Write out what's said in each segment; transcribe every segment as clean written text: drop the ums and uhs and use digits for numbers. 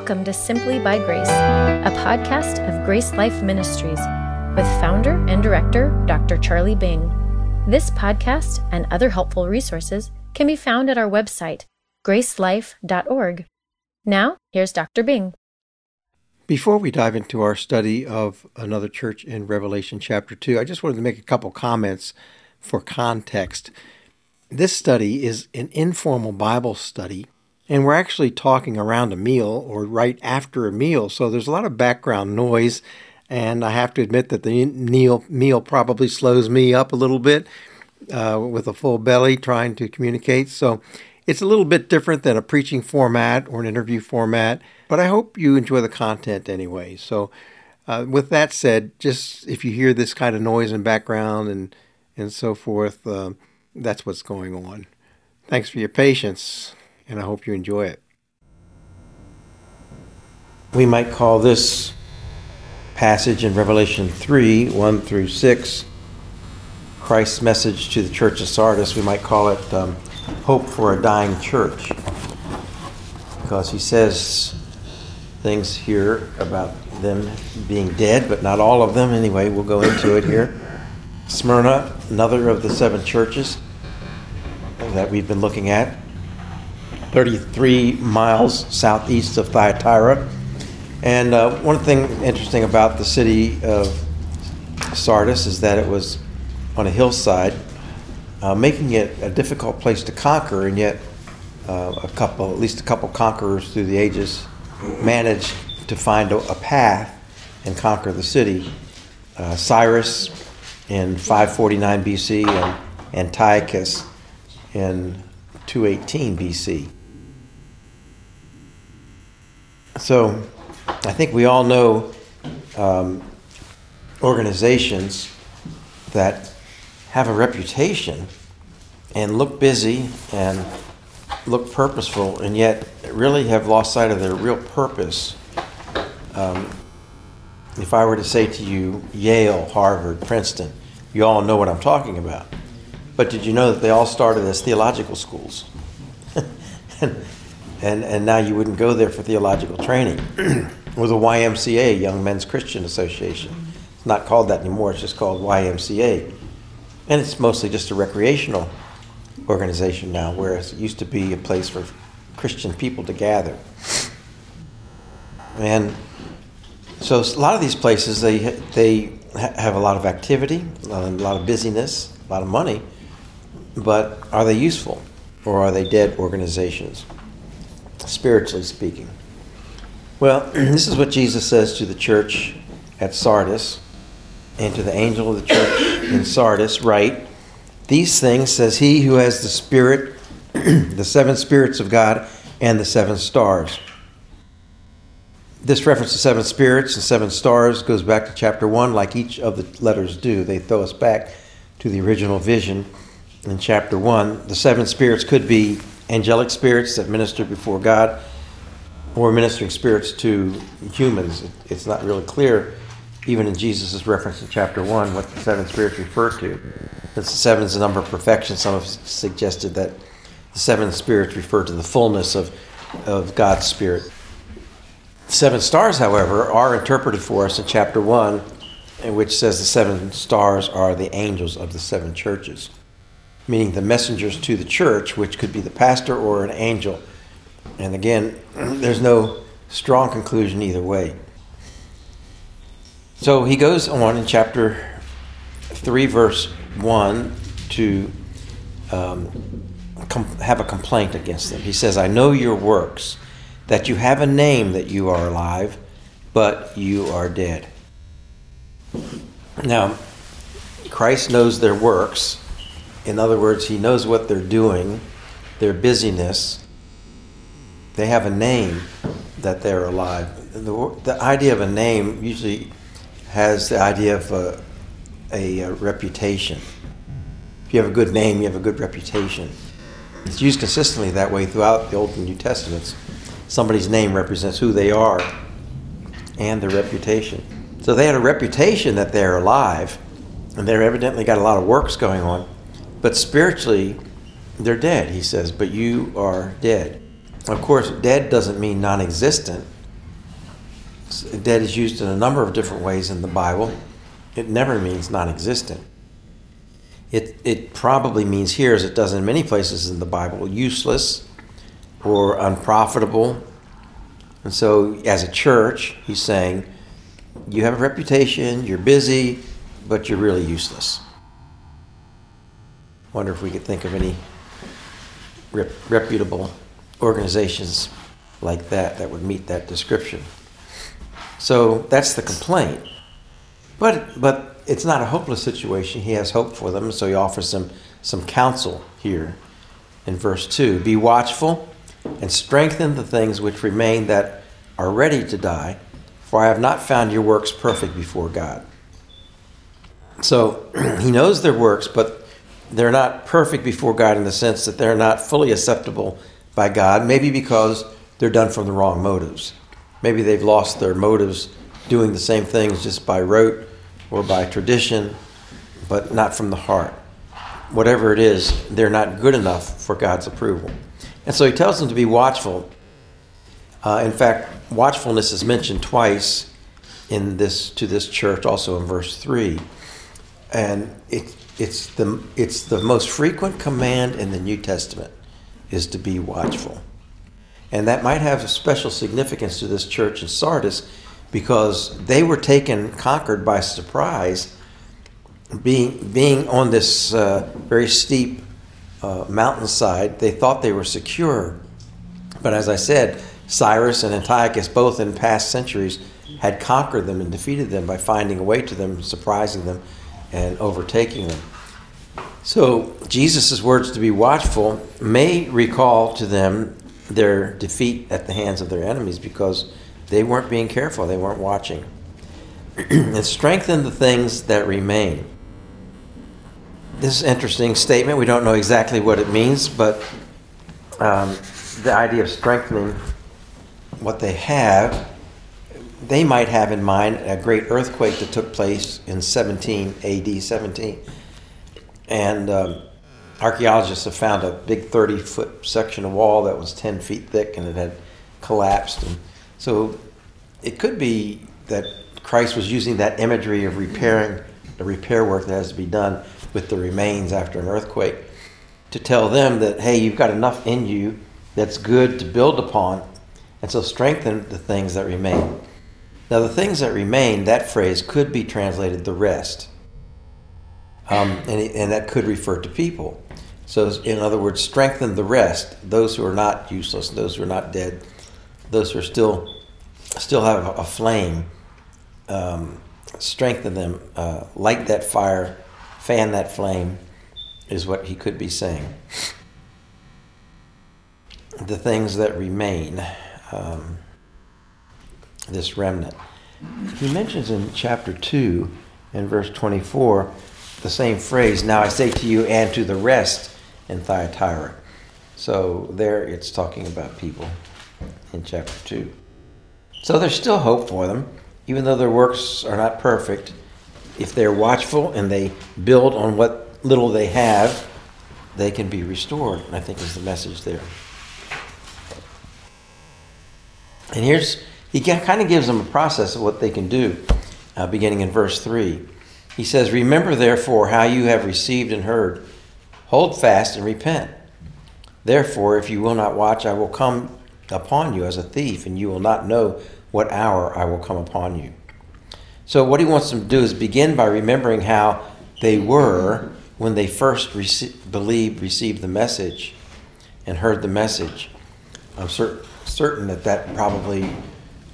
Welcome to Simply by Grace, a podcast of Grace Life Ministries with founder and director, Dr. Charlie Bing. This podcast and other helpful resources can be found at our website, gracelife.org. Now, here's Dr. Bing. Before we dive into our study of another church in Revelation chapter 2, I just wanted to make a couple comments for context. This study is an informal Bible study, and we're actually talking around a meal or right after a meal, so there's a lot of background noise, and I have to admit that the meal probably slows me up a little bit with a full belly trying to communicate. So it's a little bit different than a preaching format or an interview format, but I hope you enjoy the content anyway. So with that said, just if you hear this kind of noise in background and so forth, that's what's going on. Thanks for your patience, and I hope you enjoy it. We might call this passage in Revelation 3, 1 through 6, Christ's message to the church of Sardis. We might call it hope for a dying church, because he says things here about them being dead, but not all of them. Anyway, we'll go into it here. Smyrna, another of the seven churches that we've been looking at, 33 miles southeast of Thyatira. And one thing interesting about the city of Sardis is that it was on a hillside, making it a difficult place to conquer, and yet at least a couple conquerors through the ages managed to find a path and conquer the city. Cyrus in 549 BC and Antiochus in 218 BC. So I think we all know organizations that have a reputation and look busy and look purposeful, and yet really have lost sight of their real purpose. If I were to say to you, Yale, Harvard, Princeton, you all know what I'm talking about. But did you know that they all started as theological schools? and now you wouldn't go there for theological training. Or the YMCA, Young Men's Christian Association. It's not called that anymore, it's just called YMCA. And it's mostly just a recreational organization now, whereas it used to be a place for Christian people to gather. And so a lot of these places, they have a lot of activity, a lot of busyness, a lot of money, but are they useful, or are they dead organizations, spiritually speaking? Well, this is what Jesus says to the church at Sardis, and to the angel of the church in Sardis, write, "These things says he who has the Spirit, the seven spirits of God, and the seven stars." This reference to seven spirits and seven stars goes back to chapter 1, like each of the letters do. They throw us back to the original vision in chapter 1. The seven spirits could be angelic spirits that minister before God, or ministering spirits to humans. It's not really clear, even in Jesus' reference in chapter 1, what the seven spirits refer to. Since seven is the number of perfection, some have suggested that the seven spirits refer to the fullness of God's Spirit. Seven stars, however, are interpreted for us in chapter 1, in which says the seven stars are the angels of the seven churches, meaning the messengers to the church, which could be the pastor or an angel. And again, there's no strong conclusion either way. So he goes on in chapter 3, verse 1, to have a complaint against them. He says, "I know your works, that you have a name that you are alive, but you are dead." Now, Christ knows their works. In other words, he knows what they're doing, their busyness. They have a name that they're alive. The idea of a name usually has the idea of a reputation. If you have a good name, you have a good reputation. It's used consistently that way throughout the Old and New Testaments. Somebody's name represents who they are and their reputation. So they had a reputation that they're alive, and they're evidently got a lot of works going on, but spiritually they're dead, he says, but you are dead. Of course, dead doesn't mean non-existent. Dead is used in a number of different ways in the Bible. It never means non-existent. It probably means here, as it does in many places in the Bible, useless or unprofitable. And so as a church, he's saying, you have a reputation, you're busy, but you're really useless. I wonder if we could think of any reputable organizations like that would meet that description. So that's the complaint. But it's not a hopeless situation. He has hope for them, so he offers them some counsel here in verse 2. Be watchful and strengthen the things which remain that are ready to die, for I have not found your works perfect before God. So he knows their works, but they're not perfect before God in the sense that they're not fully acceptable by God, maybe because they're done from the wrong motives. Maybe they've lost their motives doing the same things just by rote or by tradition, but not from the heart. Whatever it is, they're not good enough for God's approval. And so he tells them to be watchful. In fact, watchfulness is mentioned twice in this to this church, also in verse 3. And it's the most frequent command in the New Testament is to be watchful. And that might have a special significance to this church in Sardis because they were conquered by surprise, being on this very steep mountainside. They thought they were secure. But as I said, Cyrus and Antiochus, both in past centuries, had conquered them and defeated them by finding a way to them, surprising them, and overtaking them. So Jesus' words to be watchful may recall to them their defeat at the hands of their enemies because they weren't being careful, they weren't watching. And strengthen the things that remain. This is an interesting statement. We don't know exactly what it means, but the idea of strengthening what they have, they might have in mind a great earthquake that took place in AD 17. And archaeologists have found a big 30-foot section of wall that was 10 feet thick and it had collapsed. And so it could be that Christ was using that imagery of repairing the repair work that has to be done with the remains after an earthquake to tell them that, hey, you've got enough in you that's good to build upon, and so strengthen the things that remain. Now, the things that remain, that phrase could be translated the rest. And that could refer to people. So in other words, strengthen the rest, those who are not useless, those who are not dead, those who are still have a flame, strengthen them, light that fire, fan that flame, is what he could be saying. The things that remain, this remnant. He mentions in chapter 2 and verse 24, the same phrase, now I say to you and to the rest in Thyatira. So there it's talking about people in chapter 2. So there's still hope for them, even though their works are not perfect. If they're watchful and they build on what little they have, they can be restored, I think is the message there. And he kind of gives them a process of what they can do, beginning in verse 3. He says, remember, therefore, how you have received and heard. Hold fast and repent. Therefore, if you will not watch, I will come upon you as a thief, and you will not know what hour I will come upon you. So what he wants them to do is begin by remembering how they were when they first received the message and heard the message. I'm certain that probably,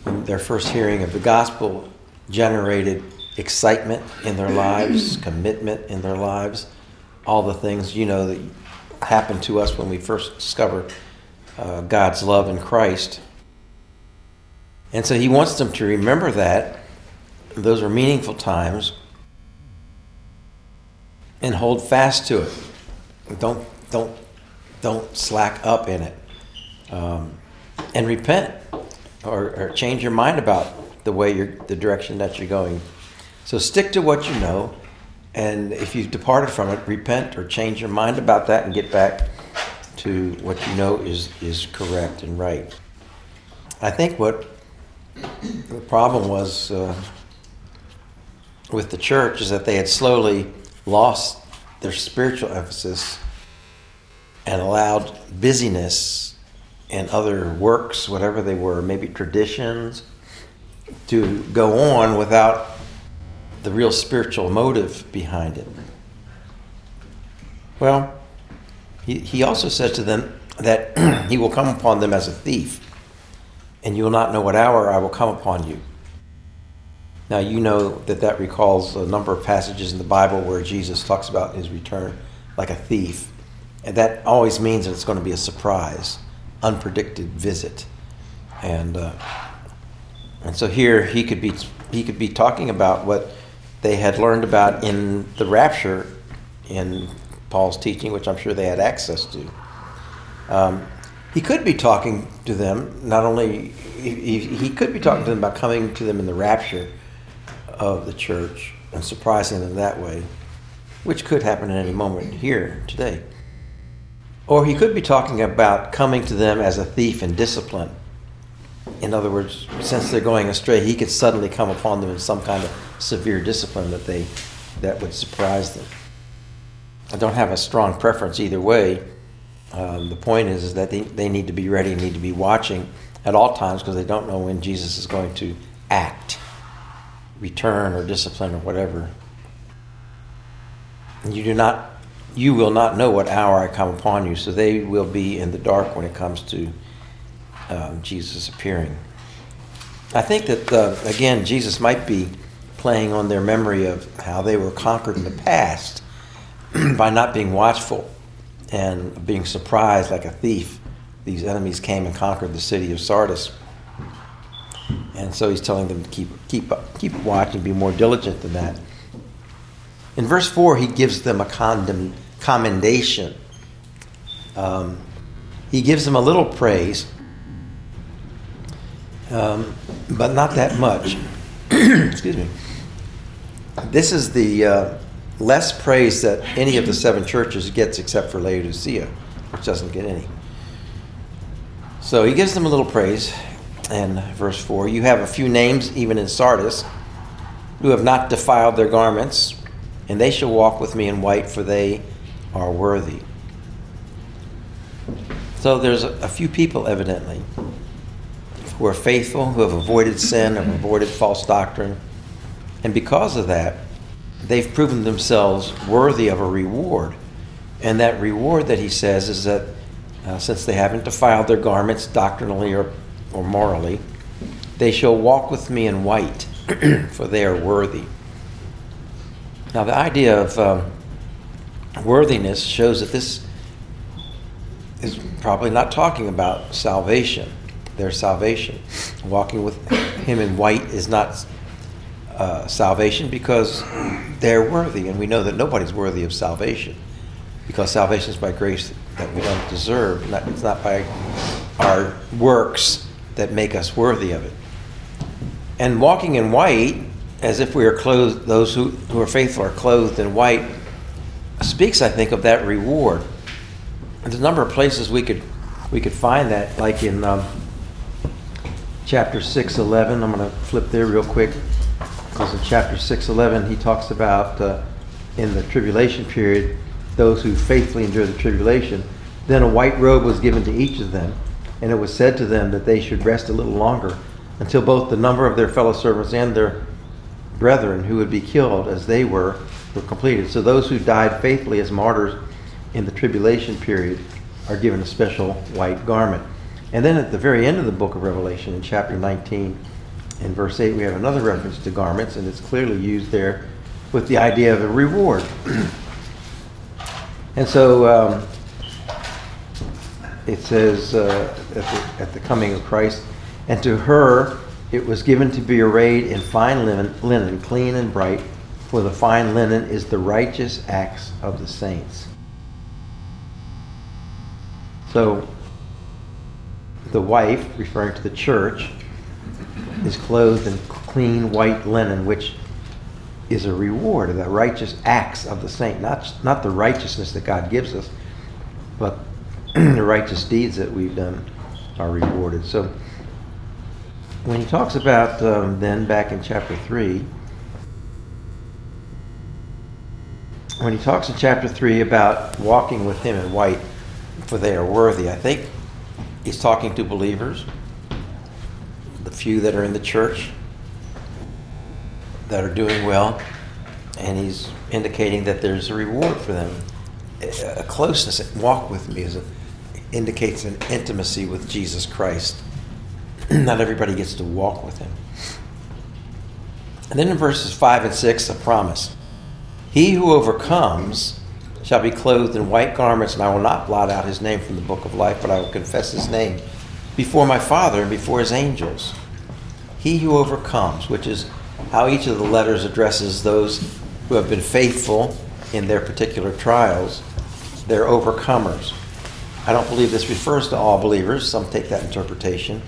in their first hearing of the gospel, generated excitement in their lives, commitment in their lives, all the things that happen to us when we first discover God's love in Christ. And so he wants them to remember that. Those are meaningful times. And hold fast to it. Don't slack up in it. And repent or change your mind about the direction that you're going. So stick to what you know, and if you've departed from it, repent or change your mind about that and get back to what you know is correct and right. I think what The problem was with the church is that they had slowly lost their spiritual emphasis and allowed busyness and other works, whatever they were, maybe traditions, to go on without the real spiritual motive behind it. Well, he also says to them that he will come upon them as a thief, and you will not know what hour I will come upon you. Now, you know that recalls a number of passages in the Bible where Jesus talks about his return like a thief. And that always means that it's going to be a surprise, unpredicted visit. And so here he could be talking about what they had learned about in the rapture in Paul's teaching, which I'm sure they had access to. He could be talking to them, not only, he could be talking to them about coming to them in the rapture of the church and surprising them that way, which could happen at any moment here today. Or he could be talking about coming to them as a thief in discipline. In other words, since they're going astray, he could suddenly come upon them in some kind of severe discipline that would surprise them. I don't have a strong preference either way. The point is that they need to be ready, need to be watching at all times, because they don't know when Jesus is going to act, return or discipline or whatever. And you will not know what hour I come upon you, so they will be in the dark when it comes to Jesus appearing. I think that, again, Jesus might be playing on their memory of how they were conquered in the past by not being watchful and being surprised like a thief. These enemies came and conquered the city of Sardis. And so he's telling them to keep watch and be more diligent than that. In verse 4, he gives them a commendation. He gives them a little praise, but not that much. Excuse me. This is the less praise that any of the seven churches gets, except for Laodicea, which doesn't get any. So he gives them a little praise. And verse 4, you have a few names, even in Sardis, who have not defiled their garments, and they shall walk with me in white, for they are worthy. So there's a few people, evidently, who are faithful, who have avoided sin, have avoided false doctrine. And because of that, they've proven themselves worthy of a reward. And that reward that he says is that since they haven't defiled their garments doctrinally or morally, they shall walk with me in white, for they are worthy. Now, the idea of worthiness shows that this is probably not talking about salvation, their salvation. Walking with him in white is not salvation, because they're worthy, and we know that nobody's worthy of salvation, because salvation is by grace that we don't deserve. It's not by our works that make us worthy of it. And walking in white, as if we are clothed, those who are faithful are clothed in white, speaks, I think, of that reward. And there's a number of places we could find that, like in chapter 6:11. I'm going to flip there real quick. Because in chapter 6:11, he talks about in the tribulation period, those who faithfully endure the tribulation. Then a white robe was given to each of them, and it was said to them that they should rest a little longer, until both the number of their fellow servants and their brethren who would be killed as they were completed. So those who died faithfully as martyrs in the tribulation period are given a special white garment. And then at the very end of the book of Revelation, in chapter 19, in verse 8, we have another reference to garments, and it's clearly used there with the idea of a reward. And so it says at the coming of Christ, and to her it was given to be arrayed in fine linen, clean and bright, for the fine linen is the righteous acts of the saints. So the wife, referring to the church, is clothed in clean white linen, which is a reward of the righteous acts of the saint, not the righteousness that God gives us, but the righteous deeds that we've done are rewarded. So when he talks about then back in chapter 3, when he talks in chapter 3 about walking with him in white, for they are worthy, I think he's talking to believers, the few that are in the church that are doing well, and he's indicating that there's a reward for them. A closeness, walk with me, indicates an intimacy with Jesus Christ. Not everybody gets to walk with him. And then in verses 5 and 6, a promise. He who overcomes shall be clothed in white garments, and I will not blot out his name from the book of life, but I will confess his name before my Father and before his angels. He who overcomes, which is how each of the letters addresses those who have been faithful in their particular trials. They're overcomers. I don't believe this refers to all believers. Some take that interpretation,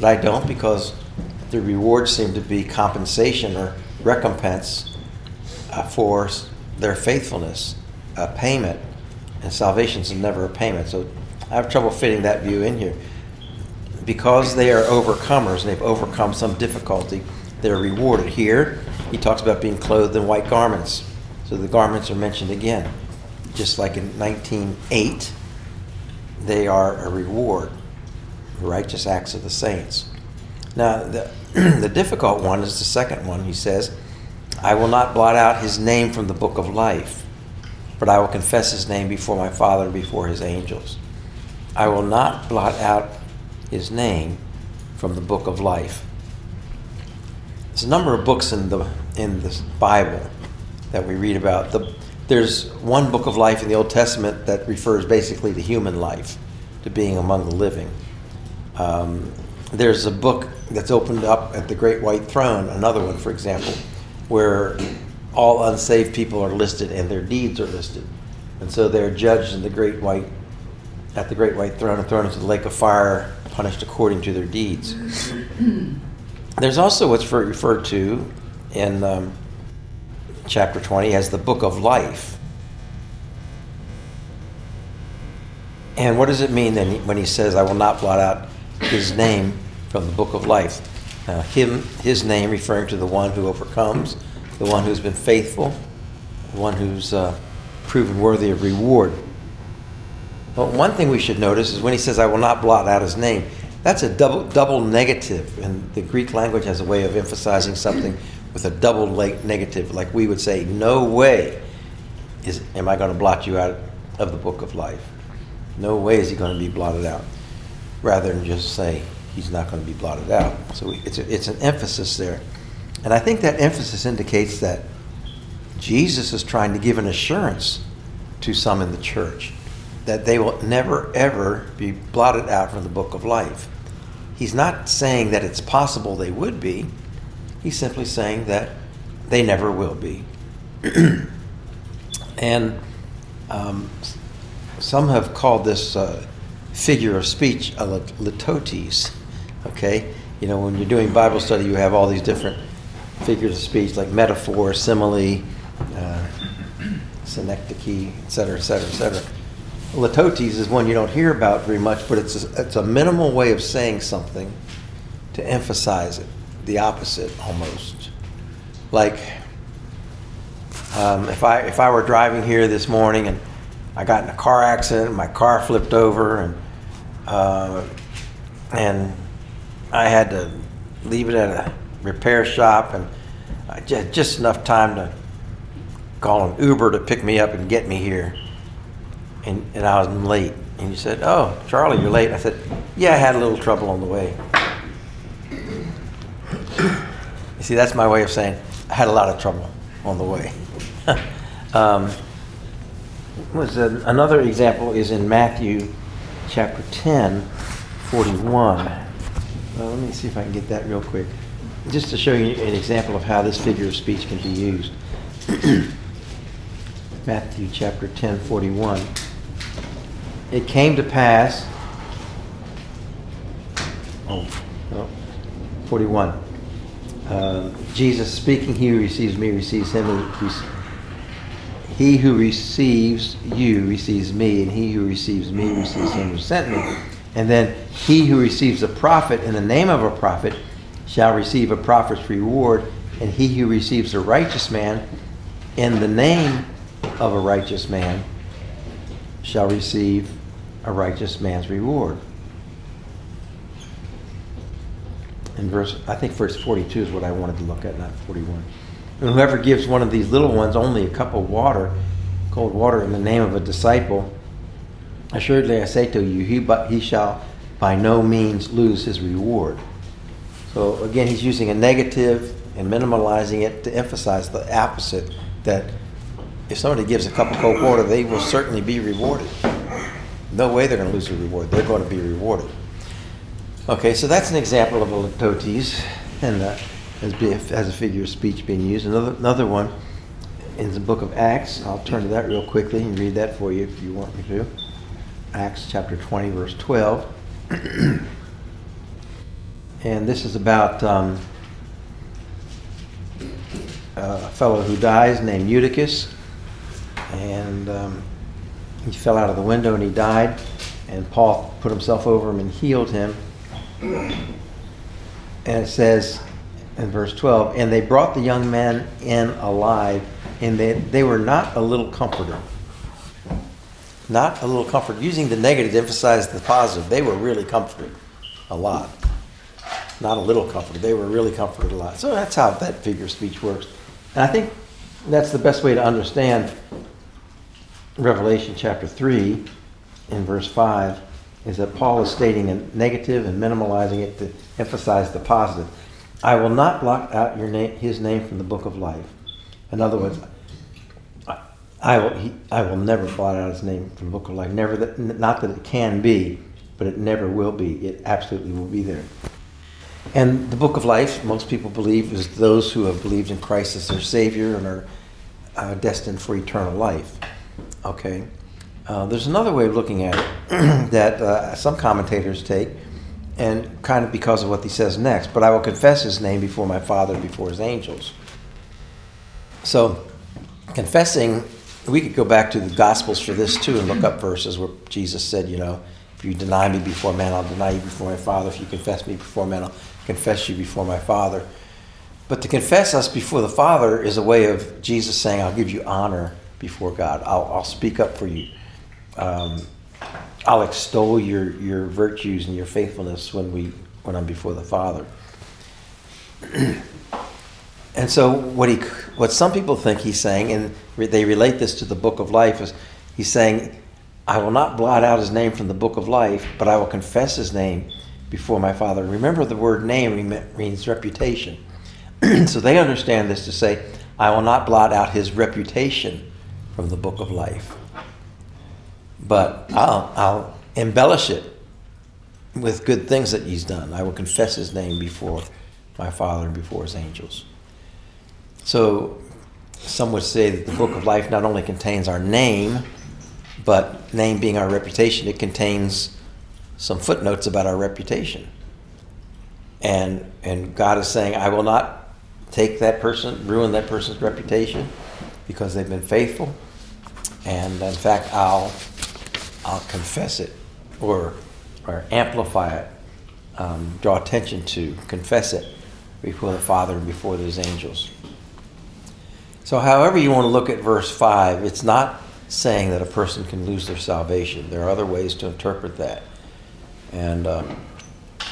but I don't, because the rewards seem to be compensation or recompense for their faithfulness, a payment, and salvation is never a payment. So I have trouble fitting that view in here. Because they are overcomers and they've overcome some difficulty, they're rewarded. Here, he talks about being clothed in white garments. So the garments are mentioned again. Just like in 19:8, they are a reward, the righteous acts of the saints. Now, the difficult one is the second one. He says, I will not blot out his name from the book of life, but I will confess his name before my Father and before his angels. I will not blot out his name from the book of life. There's a number of books in the Bible that we read about. There's one book of life in the Old Testament that refers basically to human life, to being among the living. There's a book that's opened up at the Great White Throne, another one, for example, where all unsaved people are listed and their deeds are listed. And so they're judged at the Great White Throne, and thrown into the lake of fire, punished according to their deeds. There's also what's referred to in chapter 20 as the book of life. And what does it mean then when he says, I will not blot out his name from the book of life? Now, his name referring to the one who overcomes, the one who's been faithful, the one who's proven worthy of reward. But one thing we should notice is when he says, I will not blot out his name, that's a double negative. And the Greek language has a way of emphasizing something with a double negative. Like we would say, no way am I going to blot you out of the book of life. No way is he going to be blotted out. Rather than just say, he's not going to be blotted out. So it's an emphasis there. And I think that emphasis indicates that Jesus is trying to give an assurance to some in the church that they will never, ever be blotted out from the book of life. He's not saying that it's possible they would be. He's simply saying that they never will be. And some have called this figure of speech a litotes. Okay, you know, when you're doing Bible study, you have all these different figures of speech, like metaphor, simile, synecdoche, etc., etc., etc. Litotes is one you don't hear about very much, but it's a minimal way of saying something to emphasize it, the opposite almost. Like if I were driving here this morning and I got in a car accident, my car flipped over, and I had to leave it at a repair shop, and I had just enough time to call an Uber to pick me up and get me here, and I was late. And you said, oh, Charlie, you're late. I said, yeah, I had a little trouble on the way. You see, that's my way of saying I had a lot of trouble on the way. Another example is in Matthew chapter 10:41. Well, let me see if I can get that real quick, just to show you an example of how this figure of speech can be used. Matthew chapter 10:41. It came to pass. 41. Jesus speaking, he who receives me receives him, he who receives you receives me, and he who receives me receives him who sent me. And then he who receives a prophet in the name of a prophet shall receive a prophet's reward, and he who receives a righteous man in the name of a righteous man shall receive a righteous man's reward. And verse, I think verse 42 is what I wanted to look at, not 41. And whoever gives one of these little ones only a cup of water, cold water, in the name of a disciple, assuredly I say to you, he shall by no means lose his reward. So again, he's using a negative and minimalizing it to emphasize the opposite, that if somebody gives a cup of cold water, they will certainly be rewarded. No way they're going to lose their reward. They're going to be rewarded. Okay, so that's an example of a litotes, and as a figure of speech being used. Another one in the book of Acts. I'll turn to that real quickly and read that for you if you want me to. Acts chapter 20, verse 12. And this is about a fellow who dies named Eutychus, and he fell out of the window and he died, and Paul put himself over him and healed him. And it says in verse 12, and they brought the young man in alive, and they were not a little comforted. Not a little comforted. Using the negative to emphasize the positive, they were really comforted a lot. Not a little comforted. They were really comforted a lot. So that's how that figure of speech works. And I think that's the best way to understand Revelation chapter 3 in verse 5, is that Paul is stating a negative and minimalizing it to emphasize the positive. I will not blot out his name from the book of life. In other words, I will never blot out his name from the book of life. Never, not that it can be, but it never will be. It absolutely will be there. And the book of life, most people believe, is those who have believed in Christ as their Savior and are destined for eternal life. Okay. There's another way of looking at it that some commentators take, and kind of because of what he says next. But I will confess his name before my Father and before his angels. So, confessing, we could go back to the Gospels for this too and look up verses where Jesus said, you know, if you deny me before man, I'll deny you before my Father. If you confess me before man, I'll confess you before my Father. But to confess us before the Father is a way of Jesus saying, I'll give you honor before God. I'll speak up for you. I'll extol your virtues and your faithfulness when I'm before the Father. And so what some people think he's saying, and they relate this to the book of life, is he's saying, I will not blot out his name from the book of life, but I will confess his name before my Father. Remember, the word name means reputation. So they understand this to say, I will not blot out his reputation from the book of life, but I'll embellish it with good things that he's done. I will confess his name before my Father and before his angels. So some would say that the book of life not only contains our name, but name being our reputation, it contains some footnotes about our reputation. And God is saying, I will not take that person, ruin that person's reputation because they've been faithful. And in fact, I'll confess it, or amplify it, draw attention to, confess it before the Father and before those angels. So however you want to look at verse 5, it's not saying that a person can lose their salvation. There are other ways to interpret that. And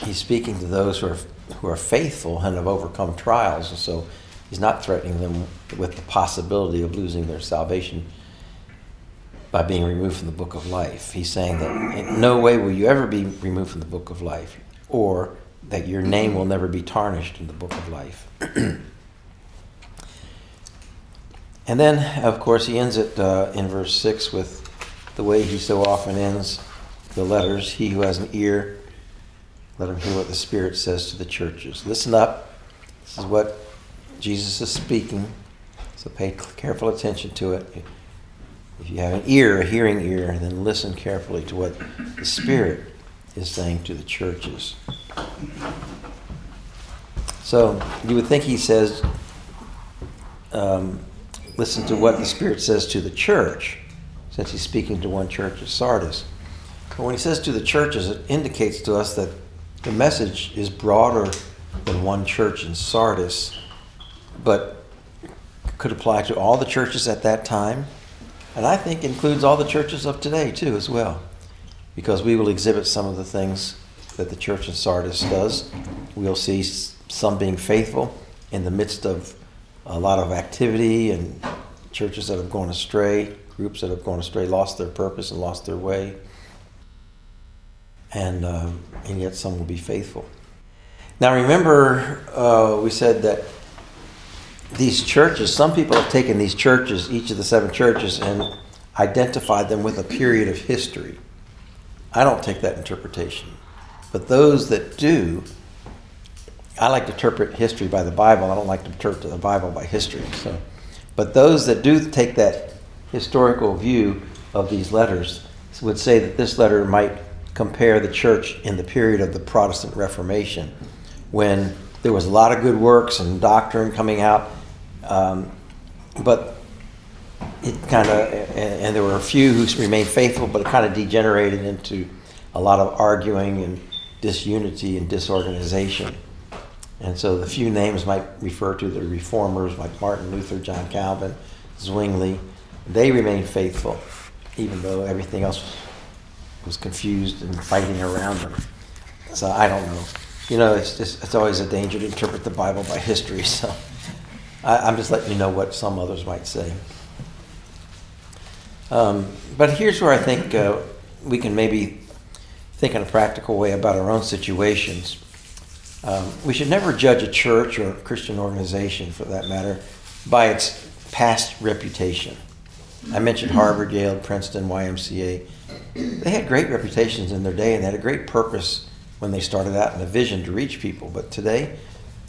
he's speaking to those who are faithful and have overcome trials, and so he's not threatening them with the possibility of losing their salvation by being removed from the book of life. He's saying that in no way will you ever be removed from the book of life, or that your name will never be tarnished in the book of life. And then, of course, he ends it in verse 6 with the way he so often ends the letters. He who has an ear, let him hear what the Spirit says to the churches. Listen up. This is what Jesus is speaking, so pay careful attention to it. If you have an ear, a hearing ear, then listen carefully to what the Spirit is saying to the churches. So you would think he says, listen to what the Spirit says to the church, since he's speaking to one church at Sardis. But when he says to the churches, it indicates to us that the message is broader than one church in Sardis, but could apply to all the churches at that time, and I think includes all the churches of today too as well, because we will exhibit some of the things that the church in Sardis does. We'll see some being faithful in the midst of a lot of activity and churches that have gone astray, groups that have gone astray, lost their purpose and lost their way. And yet some will be faithful. Now remember, we said that these churches, some people have taken these churches, each of the seven churches, and identified them with a period of history. I don't take that interpretation. But those that do, I like to interpret history by the Bible. I don't like to interpret the Bible by history. So, but those that do take that historical view of these letters would say that this letter might compare the church in the period of the Protestant Reformation, when there was a lot of good works and doctrine coming out, but it kind of, and there were a few who remained faithful, but it kind of degenerated into a lot of arguing and disunity and disorganization. And so the few names might refer to the reformers like Martin Luther, John Calvin, Zwingli. They remained faithful, even though everything else was confused and fighting around them. So I don't know. You know, it's always a danger to interpret the Bible by history. So I'm just letting you know what some others might say. But here's where I think we can maybe think in a practical way about our own situations. We should never judge a church or a Christian organization, for that matter, by its past reputation. I mentioned Harvard, Yale, Princeton, YMCA. They had great reputations in their day, and they had a great purpose when they started out and a vision to reach people. But today,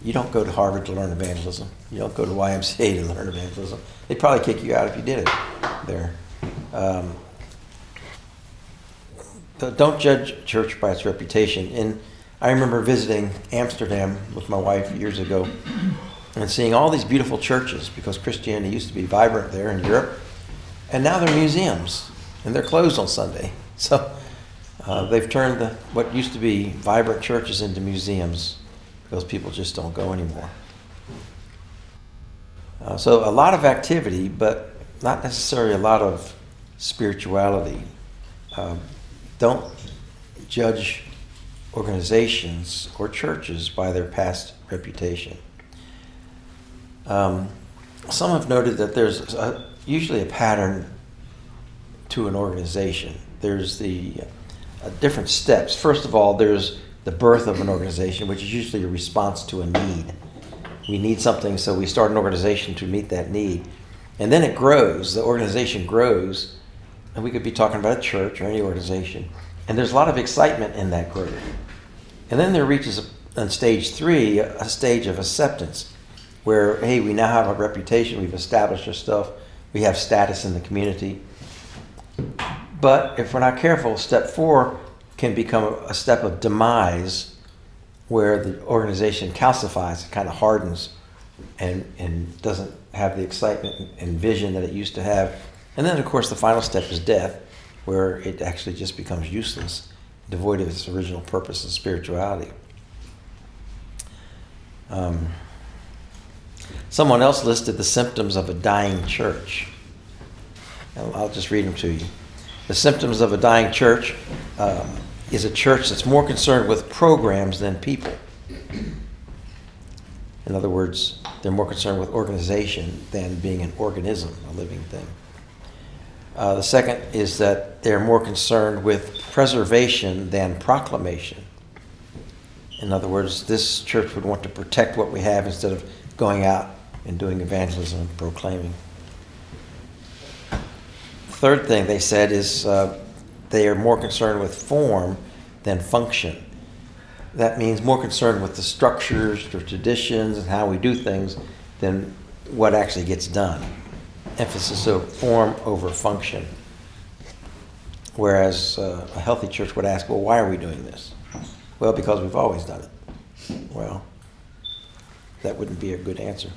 you don't go to Harvard to learn evangelism. You don't go to YMCA to learn evangelism. They'd probably kick you out if you did it there. But don't judge a church by its reputation. And I remember visiting Amsterdam with my wife years ago and seeing all these beautiful churches, because Christianity used to be vibrant there in Europe, and now they're museums and they're closed on Sunday. So they've turned what used to be vibrant churches into museums because people just don't go anymore. So a lot of activity, but not necessarily a lot of spirituality. Don't judge organizations or churches by their past reputation. Some have noted that there's usually a pattern to an organization. There's the different steps. First of all, there's the birth of an organization, which is usually a response to a need. We need something, so we start an organization to meet that need. And then it grows, the organization grows, and we could be talking about a church or any organization. And there's a lot of excitement in that growth. And then there reaches, on stage three, a stage of acceptance, where, hey, we now have a reputation, we've established ourselves, we have status in the community. But if we're not careful, step four can become a step of demise, where the organization calcifies, it kind of hardens, and doesn't have the excitement and vision that it used to have. And then, of course, the final step is death, where it actually just becomes useless, devoid of its original purpose and spirituality. Someone else listed the symptoms of a dying church. I'll just read them to you. The symptoms of a dying church is a church that's more concerned with programs than people. In other words, they're more concerned with organization than being an organism, a living thing. The second is that they're more concerned with preservation than proclamation. In other words, this church would want to protect what we have instead of going out and doing evangelism and proclaiming. Third thing they said is they are more concerned with form than function. That means more concerned with the structures, the traditions, and how we do things than what actually gets done. Emphasis of form over function. Whereas a healthy church would ask, well, why are we doing this? Well, because we've always done it. Well, that wouldn't be a good answer.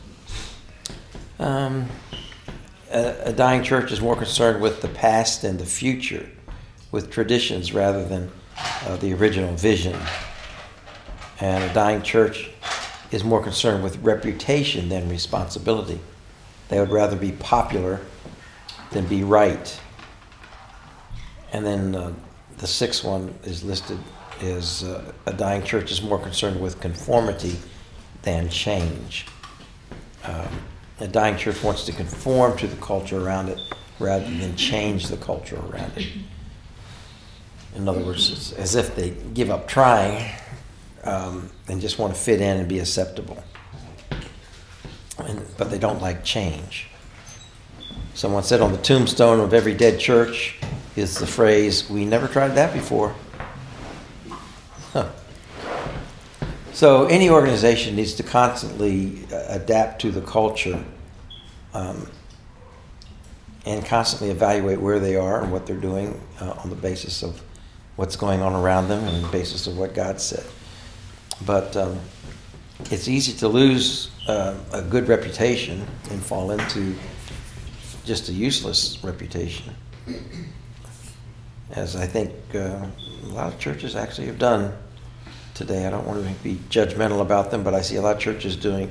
A dying church is more concerned with the past and the future, with traditions rather than the original vision. And a dying church is more concerned with reputation than responsibility. They would rather be popular than be right. And then the sixth one is listed as a dying church is more concerned with conformity than change. A dying church wants to conform to the culture around it rather than change the culture around it. In other words, it's as if they give up trying and just want to fit in and be acceptable. But they don't like change. Someone said on the tombstone of every dead church is the phrase, "We never tried that before." Huh. So any organization needs to constantly adapt to the culture and constantly evaluate where they are and what they're doing on the basis of what's going on around them and the basis of what God said. But it's easy to lose a good reputation and fall into just a useless reputation, as I think a lot of churches actually have done today. I don't want to be judgmental about them, but I see a lot of churches doing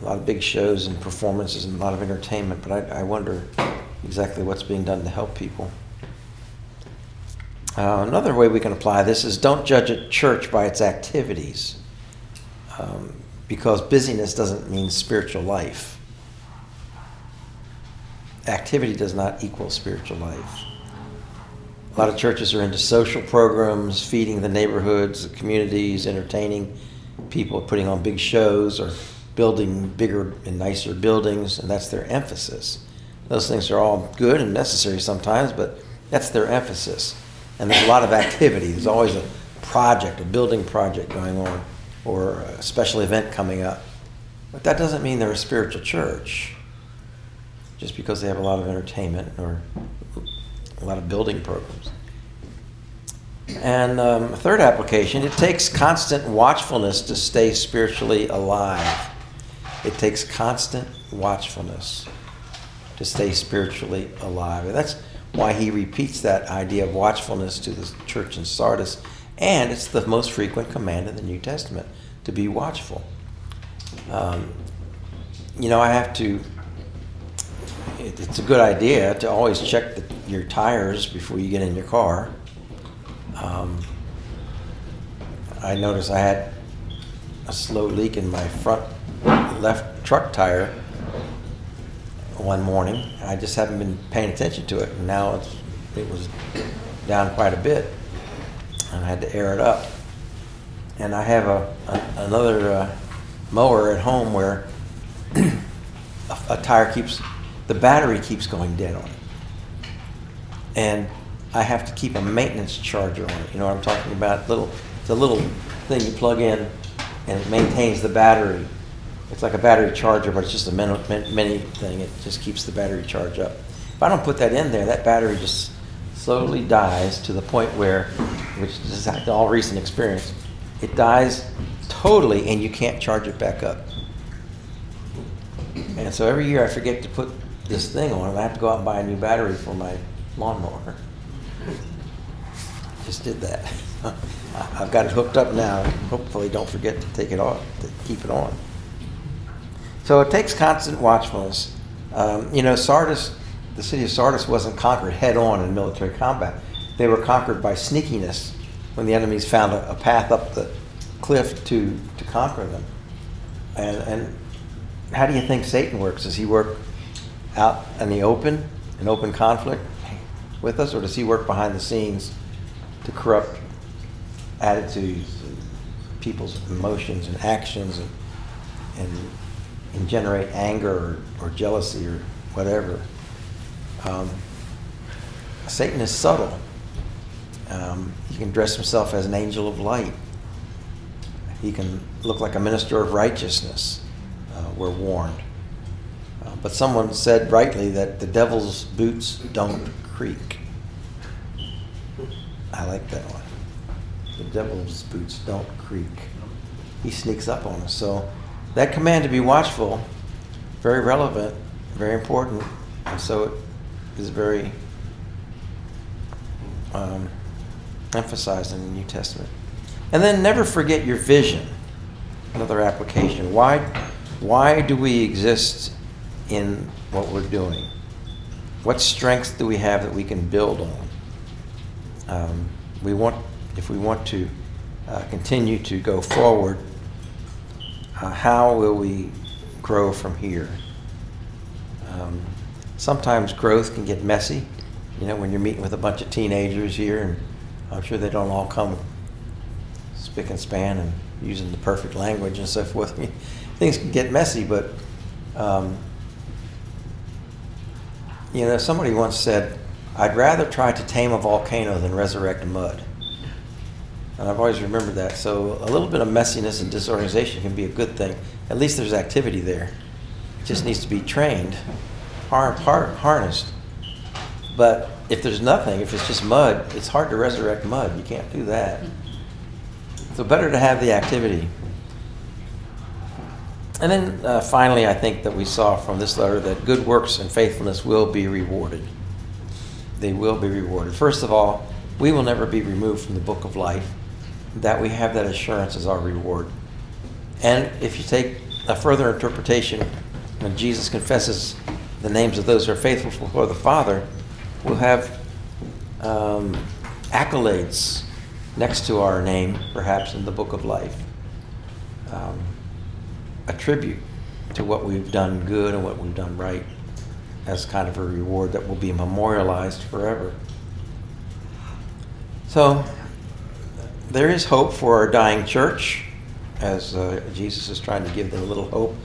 a lot of big shows and performances and a lot of entertainment, but I wonder exactly what's being done to help people. Another way we can apply this is don't judge a church by its activities, because busyness doesn't mean spiritual life. Activity does not equal spiritual life. A lot of churches are into social programs, feeding the neighborhoods, the communities, entertaining people, putting on big shows, or building bigger and nicer buildings, and that's their emphasis. Those things are all good and necessary sometimes, but that's their emphasis. And there's a lot of activity. There's always a project, a building project going on, or a special event coming up. But that doesn't mean they're a spiritual church, just because they have a lot of entertainment or a lot of building programs. And a third application, it takes constant watchfulness to stay spiritually alive. It takes constant watchfulness to stay spiritually alive. And that's why he repeats that idea of watchfulness to the church in Sardis. And it's the most frequent command in the New Testament, to be watchful. I have to, it's a good idea to always check your tires before you get in your car. I noticed I had a slow leak in my front left truck tire one morning. I just haven't been paying attention to it, and now it was down quite a bit, and I had to air it up. And I have another mower at home where a tire the battery keeps going dead on it, and I have to keep a maintenance charger on it. You know what I'm talking about? It's a little thing you plug in, and it maintains the battery. It's like a battery charger, but it's just a mini thing. It just keeps the battery charge up. If I don't put that in there, that battery just slowly dies to the point where, which is all recent experience, it dies totally, and you can't charge it back up. And so every year I forget to put this thing on, and I have to go out and buy a new battery for my lawnmower. Just did that. I've got it hooked up now. Hopefully don't forget to take it off, to keep it on. So it takes constant watchfulness. Sardis, the city of Sardis wasn't conquered head-on in military combat. They were conquered by sneakiness when the enemies found a path up the cliff to conquer them. And how do you think Satan works? Does he work out in the open, in open conflict with us, or does he work behind the scenes to corrupt attitudes and people's emotions and actions and generate anger or jealousy or whatever? Satan is subtle. He can dress himself as an angel of light. He can look like a minister of righteousness, we're warned. But someone said rightly that the devil's boots don't creak. I like that one. The devil's boots don't creak. He sneaks up on us. So that command to be watchful, very relevant, very important. And so it is very emphasized in the New Testament. And then never forget your vision. another application. Why do we exist in what we're doing? What strength do we have that we can build on? If we want to continue to go forward, how will we grow from here? Sometimes growth can get messy. You know, when you're meeting with a bunch of teenagers here, and I'm sure they don't all come spick and span and using the perfect language and so forth. I mean, things can get messy, but you know, somebody once said, "I'd rather try to tame a volcano than resurrect mud." And I've always remembered that. So a little bit of messiness and disorganization can be a good thing. At least there's activity there. It just needs to be trained, harnessed. But if there's nothing, if it's just mud, it's hard to resurrect mud. You can't do that. So better to have the activity. And then finally, I think that we saw from this letter that good works and faithfulness will be rewarded. They will be rewarded. First of all, we will never be removed from the book of life. That we have that assurance as our reward. And if you take a further interpretation, when Jesus confesses the names of those who are faithful before the Father, we'll have accolades next to our name, perhaps, in the book of life. A tribute to what we've done good and what we've done right as kind of a reward that will be memorialized forever. So there is hope for our dying church, as Jesus is trying to give them a little hope,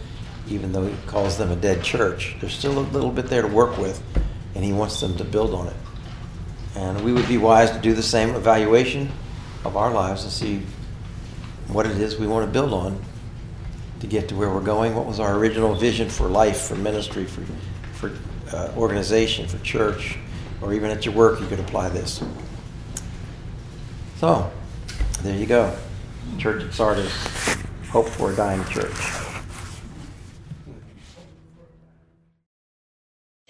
even though he calls them a dead church. There's still a little bit there to work with, and he wants them to build on it. And we would be wise to do the same evaluation of our lives and see what it is we want to build on to get to where we're going. What was our original vision for life, for ministry, for organization, for church, or even at your work you could apply this. So, there you go. Church at Sardis, hope for a dying church.